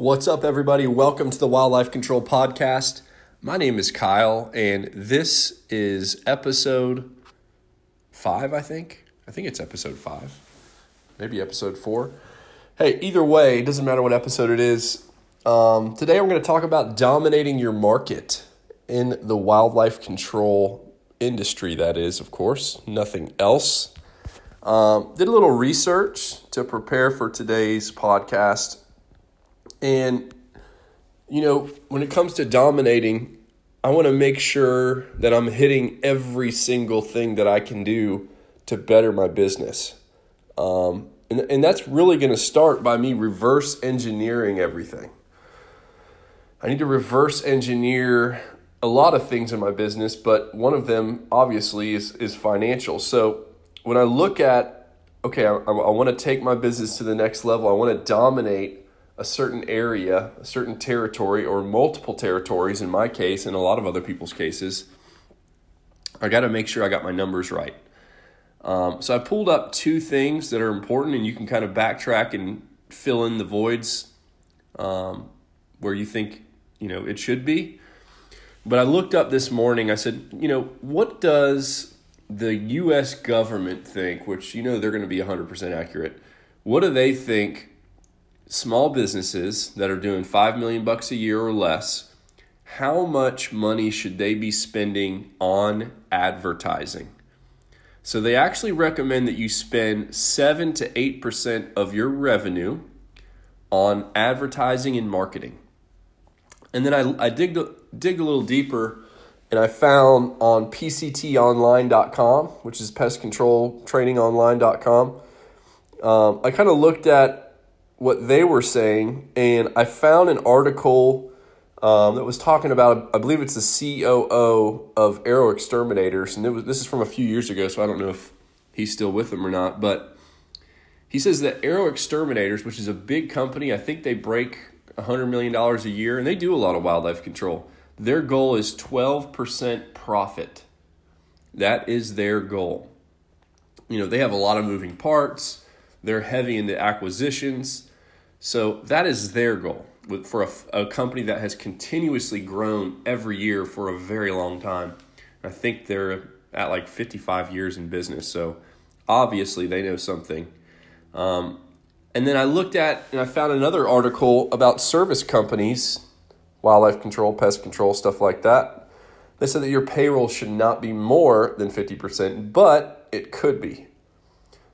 What's up, everybody? Welcome to the Wildlife Control Podcast. My name is Kyle, and this is episode 5, I think. I think it's episode 5, maybe episode 4. Hey, either way, it doesn't matter what episode it is. Today, we're going to talk about dominating your market in the wildlife control industry, that is, of course, nothing else. Did a little research to prepare for today's podcast. And, you know, when it comes to dominating, I want to make sure that I'm hitting every single thing that I can do to better my business. And that's really going to start by me reverse engineering everything. I need to reverse engineer a lot of things in my business, but one of them, obviously, is financial. So when I look at, okay, I want to take my business to the next level, I want to dominate a certain area, a certain territory, or multiple territories in my case and a lot of other people's cases, I got to make sure I got my numbers right. So I pulled up two things that are important, and you can kind of backtrack and fill in the voids where you think, you know, it should be. But I looked up this morning, I said, you know, what does the U.S. government think, which, you know, they're going to be 100% accurate. What do they think small businesses that are doing $5 million a year or less, how much money should they be spending on advertising? So they actually recommend that you spend 7 to 8% of your revenue on advertising and marketing. And then I digged a little deeper, and I found on pctonline.com, which is pest control trainingonline.com, I kind of looked at what they were saying, and I found an article that was talking about, I believe it's the COO of Arrow Exterminators, and this is from a few years ago, so I don't know if he's still with them or not, but he says that Arrow Exterminators, which is a big company, I think they break $100 million a year, and they do a lot of wildlife control. Their goal is 12% profit. That is their goal. You know, they have a lot of moving parts. They're heavy into acquisitions. So that is their goal for a company that has continuously grown every year for a very long time. I think they're at like 55 years in business, so obviously they know something. And then I looked at and I found another article about service companies, wildlife control, pest control, stuff like that. They said that your payroll should not be more than 50%, but it could be.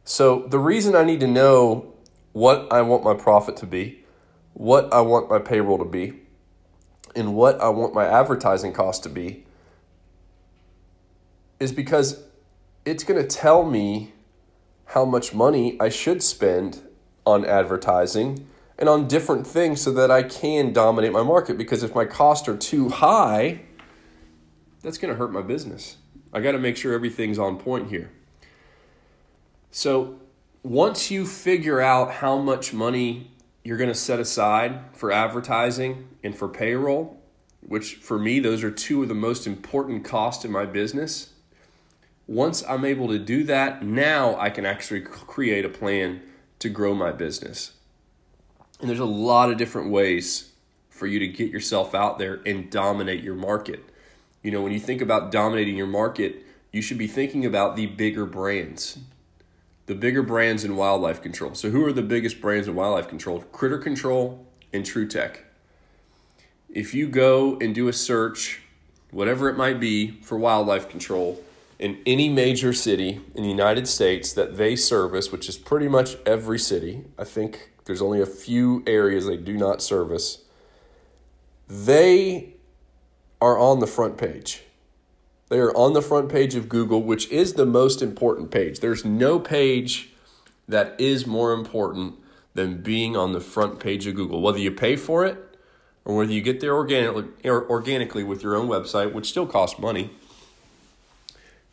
So the reason I need to know what I want my profit to be, what I want my payroll to be, and what I want my advertising cost to be is because it's going to tell me how much money I should spend on advertising and on different things so that I can dominate my market. Because if my costs are too high, that's going to hurt my business. I got to make sure everything's on point here. So once you figure out how much money you're going to set aside for advertising and for payroll, which for me, those are two of the most important costs in my business. Once I'm able to do that, now I can actually create a plan to grow my business. And there's a lot of different ways for you to get yourself out there and dominate your market. You know, when you think about dominating your market, you should be thinking about the bigger brands in wildlife control. So who are the biggest brands in wildlife control? Critter Control and TrueTech. If you go and do a search, whatever it might be, for wildlife control in any major city in the United States that they service, which is pretty much every city, I think there's only a few areas they do not service, they are on the front page. They are on the front page of Google, which is the most important page. There's no page that is more important than being on the front page of Google, whether you pay for it or whether you get there organically with your own website, which still costs money.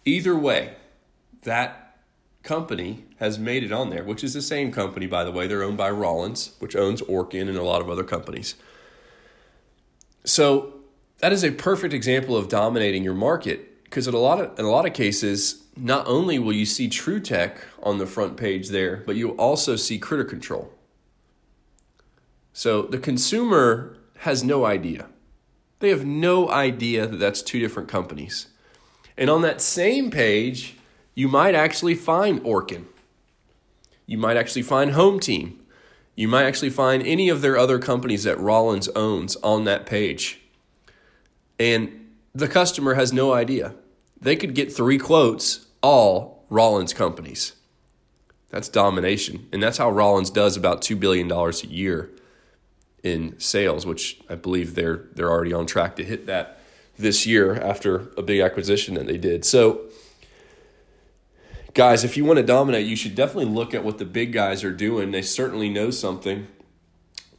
Either way, that company has made it on there, which is the same company, by the way. They're owned by Rollins, which owns Orkin and a lot of other companies. So that is a perfect example of dominating your market, because in a lot of cases, not only will you see TrueTech on the front page there, but you also see Critter Control. So the consumer has no idea. They have no idea that that's two different companies. And on that same page, you might actually find Orkin. You might actually find Home Team. You might actually find any of their other companies that Rollins owns on that page. And the customer has no idea. They could get 3 quotes, all Rollins companies. That's domination. And that's how Rollins does about $2 billion a year in sales, which I believe they're already on track to hit that this year after a big acquisition that they did. So, guys, if you want to dominate, you should definitely look at what the big guys are doing. They certainly know something.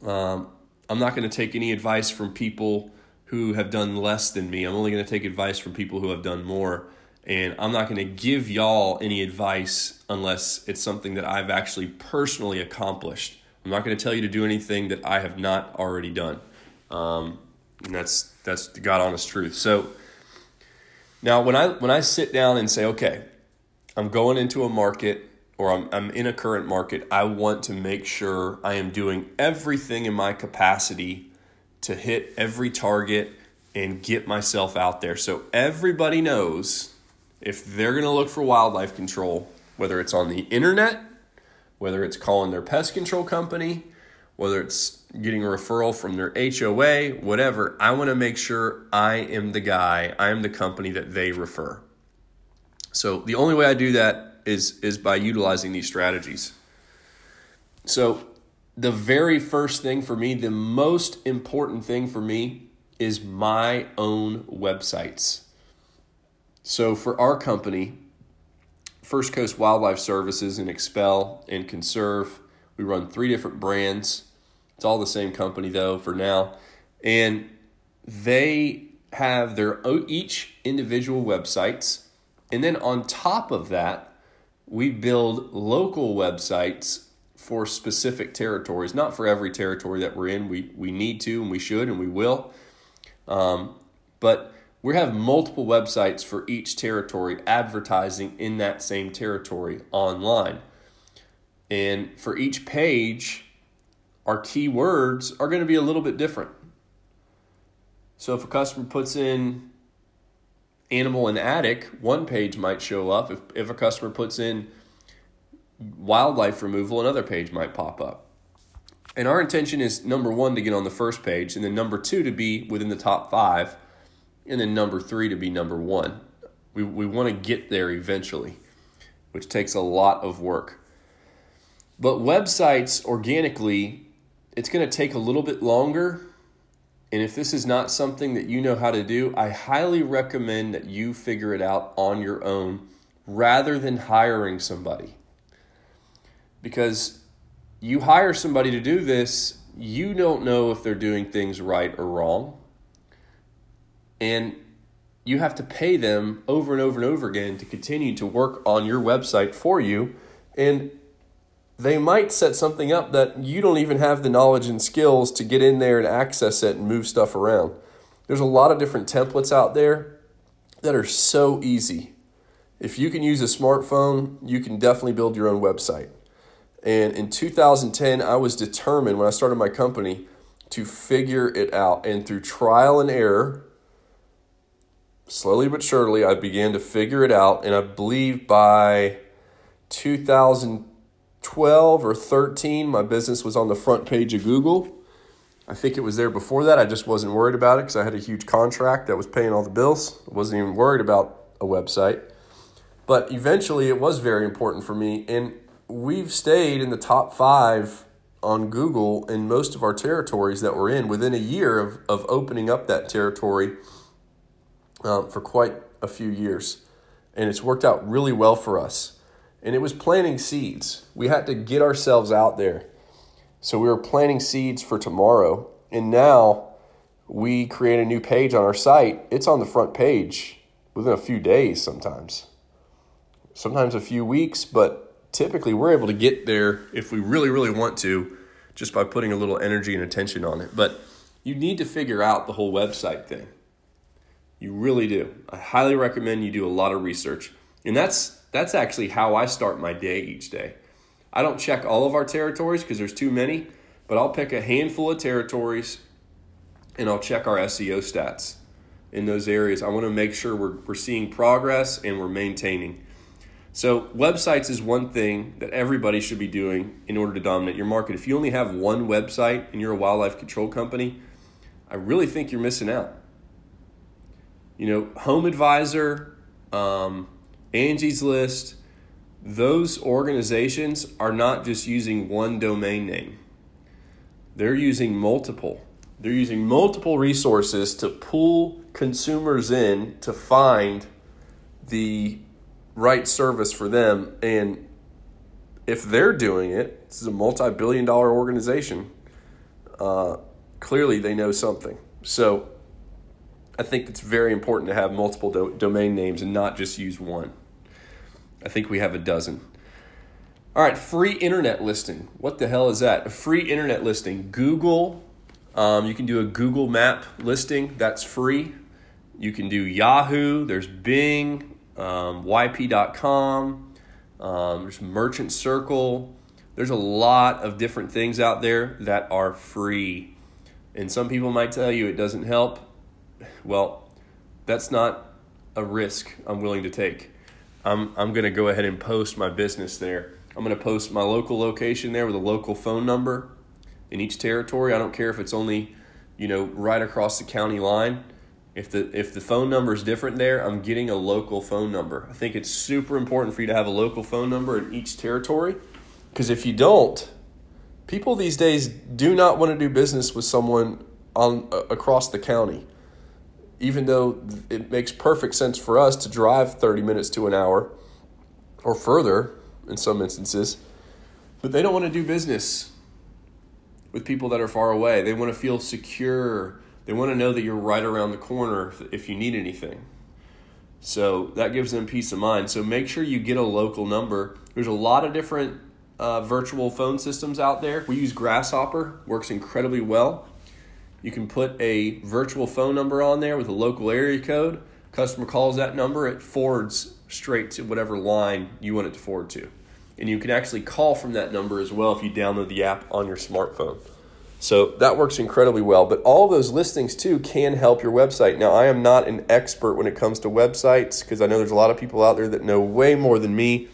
I'm not going to take any advice from people who have done less than me. I'm only going to take advice from people who have done more. And I'm not going to give y'all any advice unless it's something that I've actually personally accomplished. I'm not going to tell you to do anything that I have not already done. And that's the God honest truth. So now when I sit down and say, okay, I'm going into a market, or I'm in a current market, I want to make sure I am doing everything in my capacity to hit every target and get myself out there. So everybody knows if they're going to look for wildlife control, whether it's on the internet, whether it's calling their pest control company, whether it's getting a referral from their HOA, whatever, I want to make sure I am the guy, I am the company that they refer. So the only way I do that is by utilizing these strategies. So the very first thing for me, the most important thing for me, is my own websites. So for our company, First Coast Wildlife Services and Expel and Conserve, we run 3 different brands. It's all the same company though for now. And they have their each individual websites. And then on top of that, we build local websites for specific territories, not for every territory that we're in. We need to, and we should, and we will. But we have multiple websites for each territory advertising in that same territory online. And for each page, our keywords are going to be a little bit different. So if a customer puts in animal and attic, one page might show up. If a customer puts in wildlife removal, another page might pop up. And our intention is, number 1, to get on the first page, and then number 2, to be within the top 5, and then number 3 to be number 1. We want to get there eventually, which takes a lot of work. But websites, organically, it's going to take a little bit longer. And if this is not something that you know how to do, I highly recommend that you figure it out on your own rather than hiring somebody. Because you hire somebody to do this, you don't know if they're doing things right or wrong. And you have to pay them over and over and over again to continue to work on your website for you. And they might set something up that you don't even have the knowledge and skills to get in there and access it and move stuff around. There's a lot of different templates out there that are so easy. If you can use a smartphone, you can definitely build your own website. And in 2010, I was determined when I started my company to figure it out. And through trial and error, slowly but surely, I began to figure it out. And I believe by 2012 or 13, my business was on the front page of Google. I think it was there before that. I just wasn't worried about it because I had a huge contract that was paying all the bills. I wasn't even worried about a website. But eventually it was very important for me. And we've stayed in the top 5 on Google in most of our territories that we're in within a year of opening up that territory for quite a few years. And it's worked out really well for us. And it was planting seeds. We had to get ourselves out there. So we were planting seeds for tomorrow. And now we create a new page on our site. It's on the front page within a few days sometimes a few weeks. But typically we're able to get there if we really, really want to just by putting a little energy and attention on it. But you need to figure out the whole website thing. You really do. I highly recommend you do a lot of research. And that's actually how I start my day each day. I don't check all of our territories because there's too many. But I'll pick a handful of territories and I'll check our SEO stats in those areas. I want to make sure we're seeing progress and we're maintaining. So websites is one thing that everybody should be doing in order to dominate your market. If you only have one website and you're a wildlife control company, I really think you're missing out. You know, HomeAdvisor, Angie's List, those organizations are not just using one domain name. They're using multiple. They're using multiple resources to pull consumers in to find the right service for them. And if they're doing it, this is a multi-billion dollar organization, clearly they know something. So I think it's very important to have multiple domain names and not just use one. I think we have a dozen. All right, free internet listing. What the hell is that? A free internet listing. Google, you can do a Google Map listing. That's free. You can do Yahoo. There's Bing, YP.com. There's Merchant Circle. There's a lot of different things out there that are free. And some people might tell you it doesn't help. Well, that's not a risk I'm willing to take. I'm going to go ahead and post my business there. I'm going to post my local location there with a local phone number in each territory. I don't care if it's only, you know, right across the county line. If the phone number is different there, I'm getting a local phone number. I think it's super important for you to have a local phone number in each territory, because if you don't, people these days do not want to do business with someone on across the county. Even though it makes perfect sense for us to drive 30 minutes to an hour or further in some instances, but they don't want to do business with people that are far away. They want to feel secure. They want to know that you're right around the corner if you need anything. So that gives them peace of mind. So make sure you get a local number. There's a lot of different virtual phone systems out there. We use Grasshopper, works incredibly well. You can put a virtual phone number on there with a local area code. Customer calls that number, it forwards straight to whatever line you want it to forward to. And you can actually call from that number as well if you download the app on your smartphone. So that works incredibly well. But all those listings too can help your website. Now, I am not an expert when it comes to websites, because I know there's a lot of people out there that know way more than me.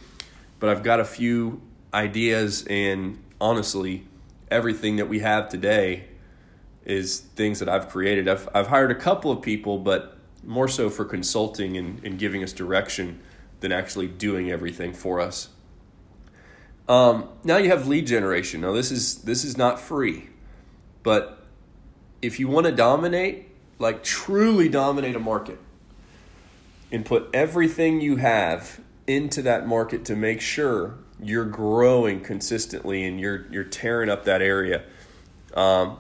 But I've got a few ideas, and honestly, everything that we have today is things that I've created. I've hired a couple of people, but more so for consulting and giving us direction than actually doing everything for us. Now you have lead generation. Now this is not free, but if you want to dominate, like truly dominate a market and put everything you have into that market to make sure you're growing consistently and you're tearing up that area,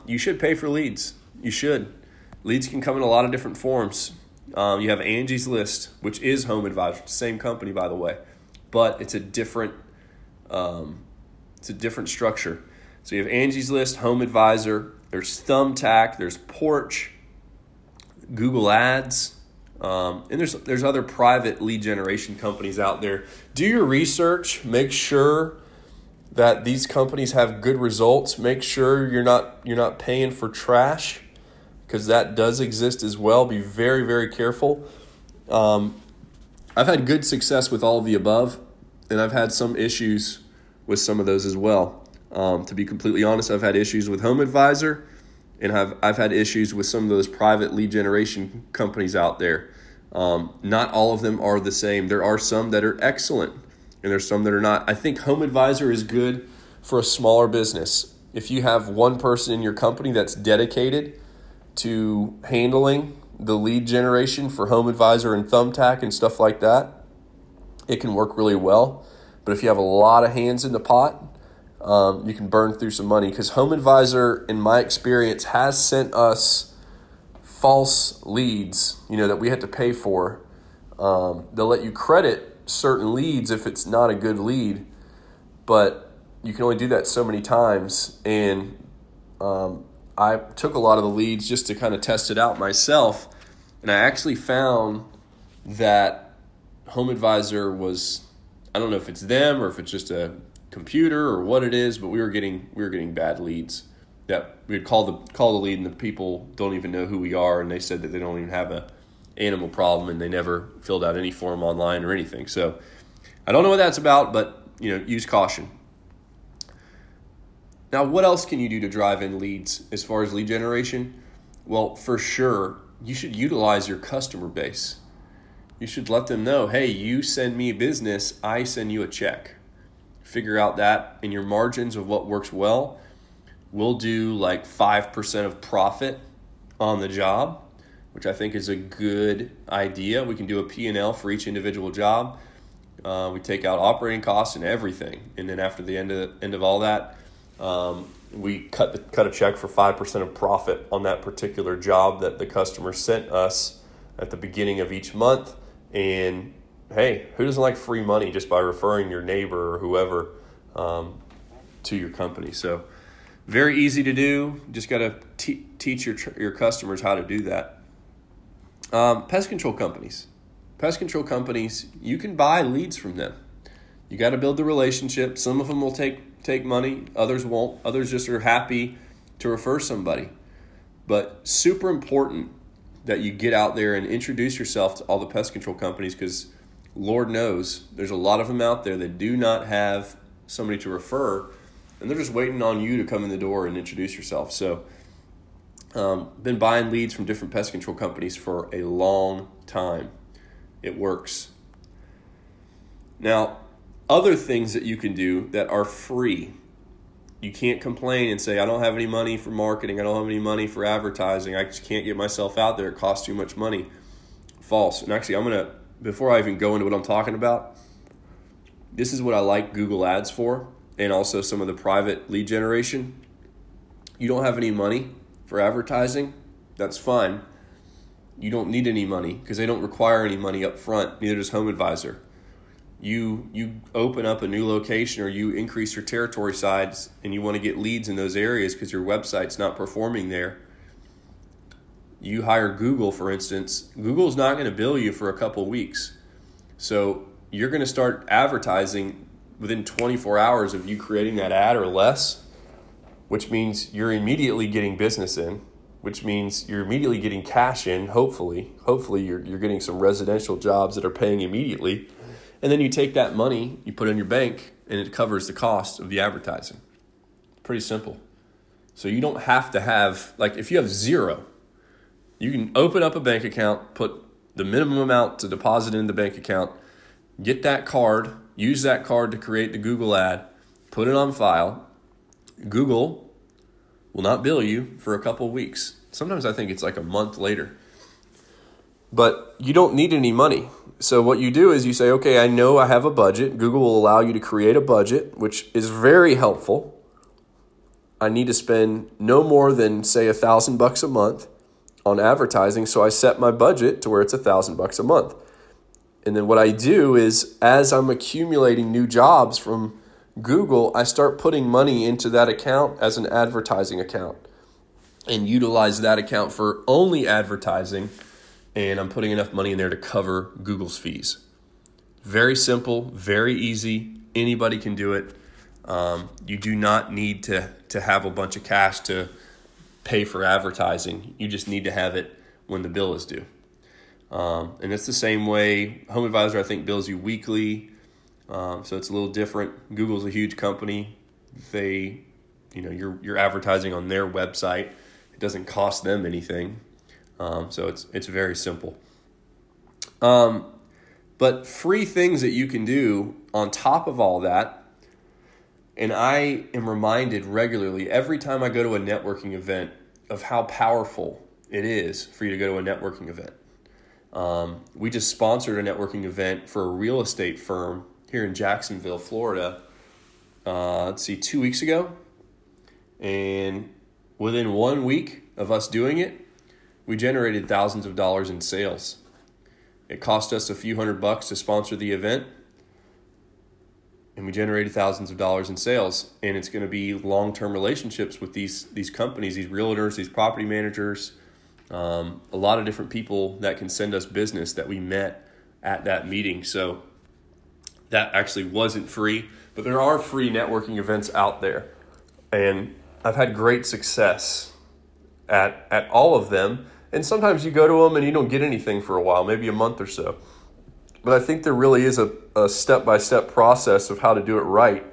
you should pay for leads. You should. Leads can come in a lot of different forms. You have Angie's List, which is HomeAdvisor, same company, by the way, but it's a different structure. So you have Angie's List, HomeAdvisor. There's Thumbtack. There's Porch. Google Ads, and there's other private lead generation companies out there. Do your research. Make sure that these companies have good results. Make sure you're not paying for trash, because that does exist as well. Be very, very careful. I've had good success with all of the above, and I've had some issues with some of those as well. To be completely honest, I've had issues with HomeAdvisor, and I've had issues with some of those private lead generation companies out there. Not all of them are the same. There are some that are excellent, and there's some that are not. I think HomeAdvisor is good for a smaller business. If you have one person in your company that's dedicated to handling the lead generation for HomeAdvisor and Thumbtack and stuff like that, it can work really well. But if you have a lot of hands in the pot, you can burn through some money, because HomeAdvisor, in my experience, has sent us false leads, you know, that we had to pay for. They'll let you credit certain leads if it's not a good lead, but you can only do that so many times. And I took a lot of the leads just to kind of test it out myself, and I actually found that HomeAdvisor was, I don't know if it's them or if it's just a computer or what it is, but we were getting bad leads. that we'd call the lead, and the people don't even know who we are, and they said that they don't even have a animal problem, and they never filled out any form online or anything. So I don't know what that's about, but use caution. Now, what else can you do to drive in leads as far as lead generation? Well, for sure, you should utilize your customer base. You should let them know, hey, you send me business, I send you a check. Figure out that in your margins of what works well. We'll do like 5% of profit on the job, which I think is a good idea. We can do a P&L for each individual job. We take out operating costs and everything. And then after the end of all that, we cut a check for 5% of profit on that particular job that the customer sent us at the beginning of each month. And hey, who doesn't like free money just by referring your neighbor or whoever to your company? So very easy to do. Just got to teach your customers how to do that. Pest control companies, you can buy leads from them. You got to build the relationship. Some of them will take money. Others won't. Others just are happy to refer somebody. But super important that you get out there and introduce yourself to all the pest control companies, because Lord knows there's a lot of them out there that do not have somebody to refer, and they're just waiting on you to come in the door and introduce yourself. So been buying leads from different pest control companies for a long time. It works. Now, other things that you can do that are free. You can't complain and say, I don't have any money for marketing. I don't have any money for advertising. I just can't get myself out there. It costs too much money. False. And actually, before I even go into what I'm talking about, this is what I like Google Ads for, and also some of the private lead generation. You don't have any money for advertising. That's fine. You don't need any money, because they don't require any money up front. Neither does HomeAdvisor. You open up a new location, or you increase your territory size, and you want to get leads in those areas because your website's not performing there. You hire Google, for instance. Google's not going to bill you for a couple weeks. So you're going to start advertising within 24 hours of you creating that ad or less, which means you're immediately getting business in, which means you're immediately getting cash in, hopefully. Hopefully you're getting some residential jobs that are paying immediately. And then you take that money, you put it in your bank, and it covers the cost of the advertising. Pretty simple. So you don't have to have, like, if you have zero, you can open up a bank account, put the minimum amount to deposit in the bank account, get that card, use that card to create the Google ad, put it on file. Google will not bill you for a couple of weeks. Sometimes I think it's like a month later. But you don't need any money. So what you do is you say, okay, I know I have a budget. Google will allow you to create a budget, which is very helpful. I need to spend no more than, say, $1,000 a month on advertising. So I set my budget to where it's $1,000 a month. And then what I do is, as I'm accumulating new jobs from Google, I start putting money into that account as an advertising account, and utilize that account for only advertising. And I'm putting enough money in there to cover Google's fees. Very simple, very easy. Anybody can do it. You do not need to have a bunch of cash to pay for advertising. You just need to have it when the bill is due. And it's the same way. HomeAdvisor, I think, bills you weekly. So it's a little different. Google's a huge company. They, you're advertising on their website. It doesn't cost them anything. So it's very simple. But free things that you can do on top of all that, and I am reminded regularly every time I go to a networking event of how powerful it is for you to go to a networking event. We just sponsored a networking event for a real estate firm here in Jacksonville, Florida, 2 weeks ago. And within 1 week of us doing it, we generated thousands of dollars in sales. It cost us a few $100s to sponsor the event, and we generated thousands of dollars in sales. And it's going to be long-term relationships with these companies, these realtors, these property managers, a lot of different people that can send us business that we met at that meeting. So that actually wasn't free, but there are free networking events out there. And I've had great success at all of them. And sometimes you go to them and you don't get anything for a while, maybe a month or so. But I think there really is a step-by-step process of how to do it right.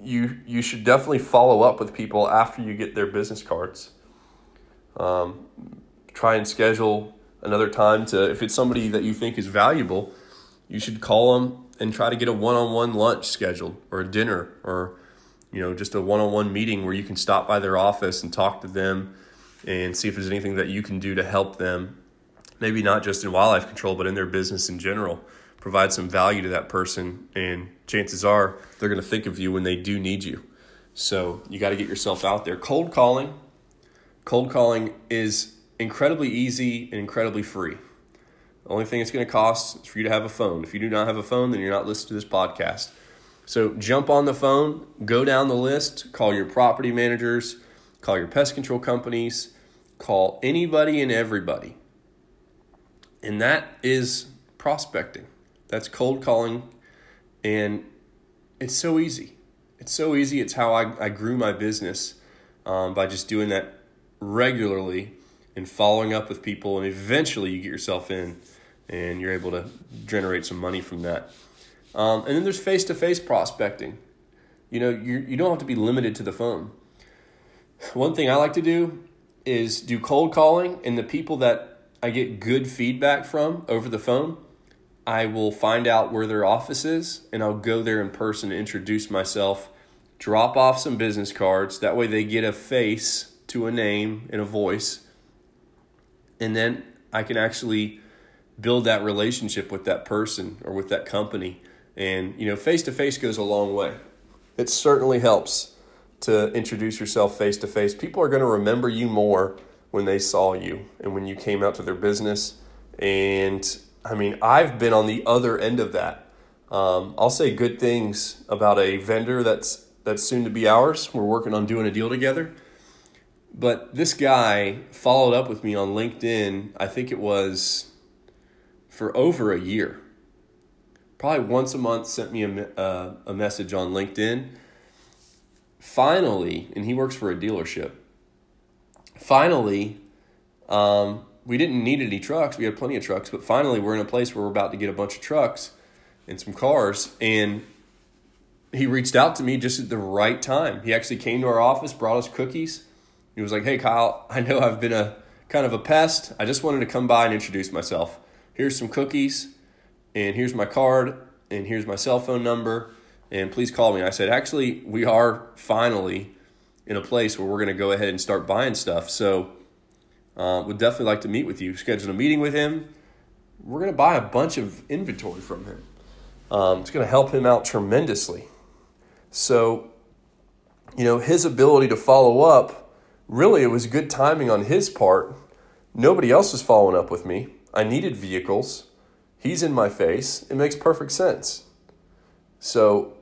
You should definitely follow up with people after you get their business cards. Try and schedule another time to, if it's somebody that you think is valuable, you should call them and try to get a one-on-one lunch scheduled or a dinner or, you know, just a one-on-one meeting where you can stop by their office and talk to them and see if there's anything that you can do to help them. Maybe not just in wildlife control, but in their business in general. Provide some value to that person, and chances are they're going to think of you when they do need you. So you got to get yourself out there. Cold calling. Cold calling is incredibly easy and incredibly free. The only thing it's going to cost is for you to have a phone. If you do not have a phone, then you're not listening to this podcast. So jump on the phone, go down the list, call your property managers, call your pest control companies, call anybody and everybody. And that is prospecting. That's cold calling. And it's so easy. It's so easy. It's how I grew my business by just doing that regularly and following up with people. And eventually you get yourself in and you're able to generate some money from that. And then there's face-to-face prospecting. You know, you don't have to be limited to the phone. One thing I like to do is do cold calling, and the people that I get good feedback from over the phone, I will find out where their office is, and I'll go there in person to introduce myself, drop off some business cards. That way they get a face to a name and a voice. And then I can actually build that relationship with that person or with that company. And, you know, face-to-face goes a long way. It certainly helps to introduce yourself face-to-face. People are going to remember you more when they saw you and when you came out to their business. And I mean, I've been on the other end of that. I'll say good things about a vendor that's soon to be ours. We're working on doing a deal together. But this guy followed up with me on LinkedIn, I think it was for over a year. Probably once a month sent me a message on LinkedIn. Finally, and he works for a dealership. Finally, we didn't need any trucks. We had plenty of trucks, but finally we're in a place where we're about to get a bunch of trucks and some cars. And he reached out to me just at the right time. He actually came to our office, brought us cookies. He was like, "Hey, Kyle, I know I've been a kind of a pest. I just wanted to come by and introduce myself. Here's some cookies, and here's my card, and here's my cell phone number, and please call me." And I said, "Actually, we are finally in a place where we're going to go ahead and start buying stuff. So would definitely like to meet with you." Scheduled a meeting with him. We're going to buy a bunch of inventory from him. It's going to help him out tremendously. So, you know, his ability to follow up, really it was good timing on his part. Nobody else was following up with me. I needed vehicles. He's in my face. It makes perfect sense. So,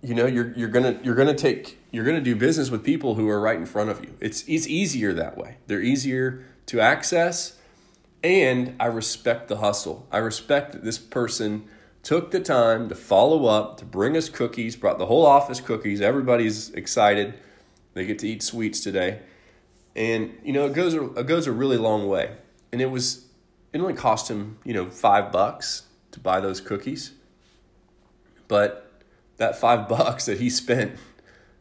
you know, you're gonna do business with people who are right in front of you. It's easier that way. They're easier to access, and I respect the hustle. I respect that this person took the time to follow up, to bring us cookies, brought the whole office cookies. Everybody's excited. They get to eat sweets today. And, you know, it goes a really long way. And it only cost him, you know, $5 to buy those cookies. But that $5 that he spent,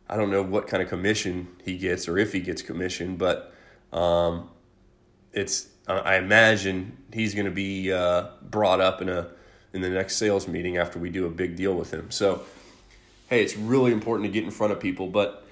I don't know what kind of commission he gets or if he gets commission, but I imagine he's going to be brought up in the next sales meeting after we do a big deal with him. So, hey, it's really important to get in front of people. But,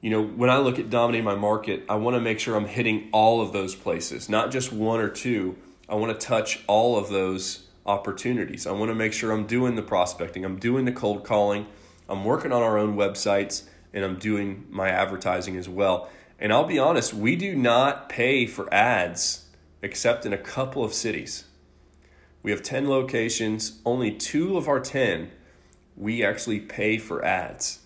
you know, when I look at dominating my market, I want to make sure I'm hitting all of those places, not just one or two. I want to touch all of those opportunities. I want to make sure I'm doing the prospecting. I'm doing the cold calling. I'm working on our own websites, and I'm doing my advertising as well. And I'll be honest, we do not pay for ads except in a couple of cities. We have 10 locations. Only 2 of our 10, we actually pay for ads.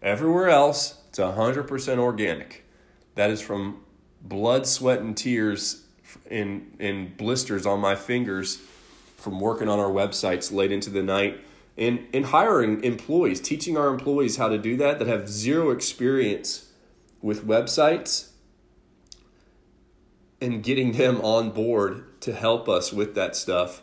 Everywhere else, it's 100% organic. That is from blood, sweat, and tears and blisters on my fingers from working on our websites late into the night And hiring employees, teaching our employees how to do that, that have zero experience with websites, and getting them on board to help us with that stuff.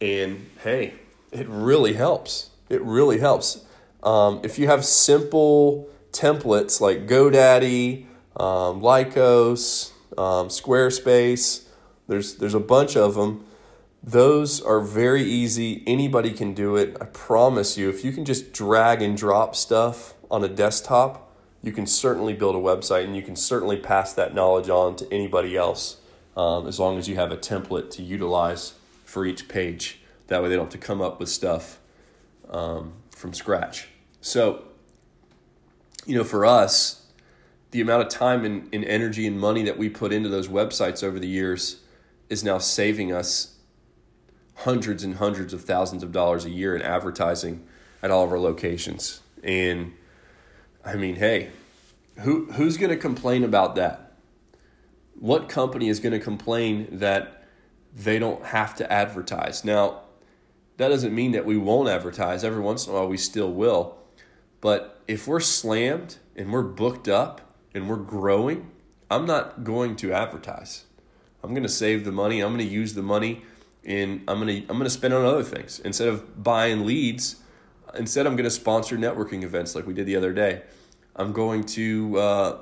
And hey, it really helps. It really helps. If you have simple templates like GoDaddy, Lycos, Squarespace, there's a bunch of them. Those are very easy. Anybody can do it. I promise you, if you can just drag and drop stuff on a desktop, you can certainly build a website, and you can certainly pass that knowledge on to anybody else, as long as you have a template to utilize for each page. That way they don't have to come up with stuff from scratch. So, you know, for us, the amount of time and energy and money that we put into those websites over the years is now saving us hundreds and hundreds of thousands of dollars a year in advertising at all of our locations. And I mean, hey, who's going to complain about that? What company is going to complain that they don't have to advertise? Now, that doesn't mean that we won't advertise. Every once in a while, we still will. But if we're slammed and we're booked up and we're growing, I'm not going to advertise. I'm going to save the money. I'm going to use the money. And I'm gonna spend on other things. Instead of buying leads, instead I'm gonna sponsor networking events like we did the other day. I'm going to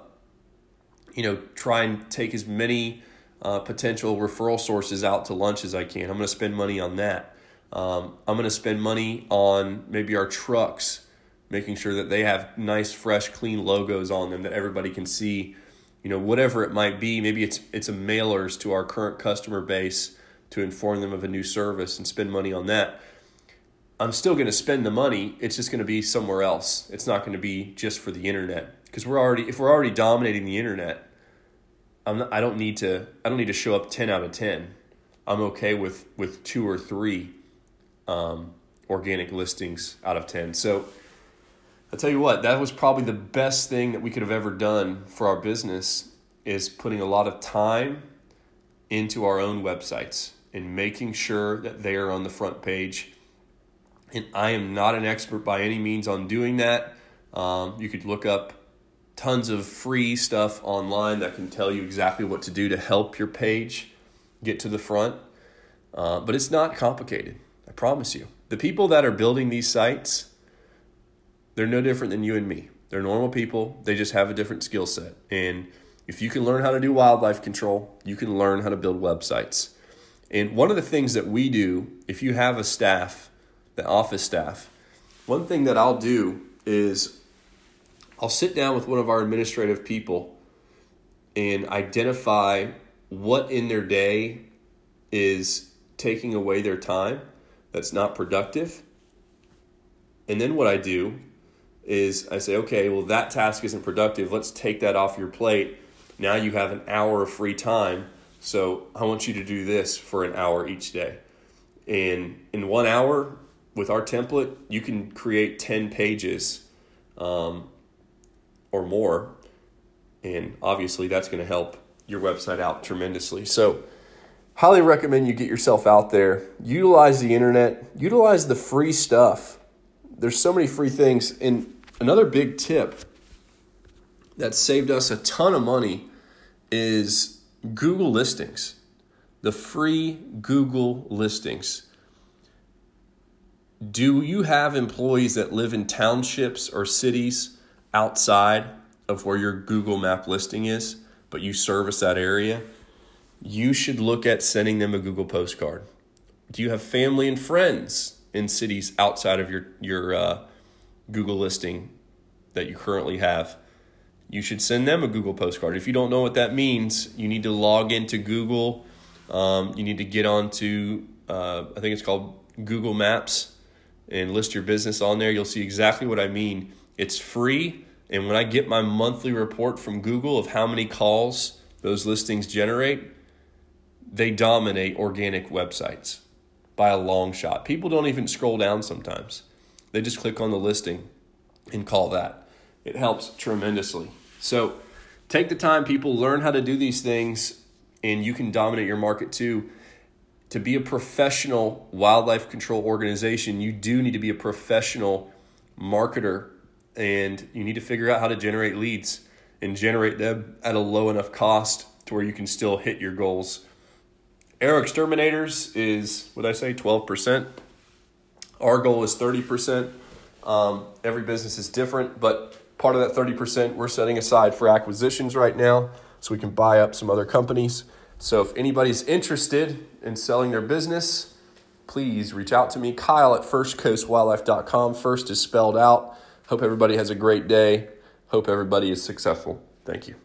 try and take as many potential referral sources out to lunch as I can. I'm gonna spend money on that. I'm gonna spend money on maybe our trucks, making sure that they have nice, fresh, clean logos on them that everybody can see. You know, whatever it might be. Maybe it's a mailers to our current customer base, to inform them of a new service, and spend money on that. I'm still going to spend the money. It's just going to be somewhere else. It's not going to be just for the internet, because if we're already dominating the internet, I don't need to show up 10 out of 10. I'm okay with 2 or 3 organic listings out of 10. So I'll tell you what, that was probably the best thing that we could have ever done for our business, is putting a lot of time into our own websites and making sure that they are on the front page. And I am not an expert by any means on doing that. You could look up tons of free stuff online that can tell you exactly what to do to help your page get to the front. But it's not complicated, I promise you. The people that are building these sites, they're no different than you and me. They're normal people. They just have a different skill set. And if you can learn how to do wildlife control, you can learn how to build websites. And one of the things that we do, if you have a staff, the office staff, one thing that I'll do is I'll sit down with one of our administrative people and identify what in their day is taking away their time that's not productive. And then what I do is I say, okay, well, that task isn't productive. Let's take that off your plate. Now you have an hour of free time, so I want you to do this for an hour each day. And in 1 hour, with our template, you can create 10 pages or more. And obviously, that's going to help your website out tremendously. So highly recommend you get yourself out there. Utilize the internet. Utilize the free stuff. There's so many free things. And another big tip that saved us a ton of money is Google listings, the free Google listings. Do you have employees that live in townships or cities outside of where your Google Map listing is, but you service that area? You should look at sending them a Google postcard. Do you have family and friends in cities outside of your Google listing that you currently have? You should send them a Google postcard. If you don't know what that means, you need to log into Google. You need to get onto, I think it's called Google Maps, and list your business on there. You'll see exactly what I mean. It's free. And when I get my monthly report from Google of how many calls those listings generate, they dominate organic websites by a long shot. People don't even scroll down sometimes. They just click on the listing and call that. It helps tremendously. So take the time, people. Learn how to do these things, and you can dominate your market too. To be a professional wildlife control organization, you do need to be a professional marketer, and you need to figure out how to generate leads and generate them at a low enough cost to where you can still hit your goals. Arrow Exterminators is, what I say, 12%. Our goal is 30%. Every business is different, but part of that 30% we're setting aside for acquisitions right now so we can buy up some other companies. So if anybody's interested in selling their business, please reach out to me, Kyle at firstcoastwildlife.com. First is spelled out. Hope everybody has a great day. Hope everybody is successful. Thank you.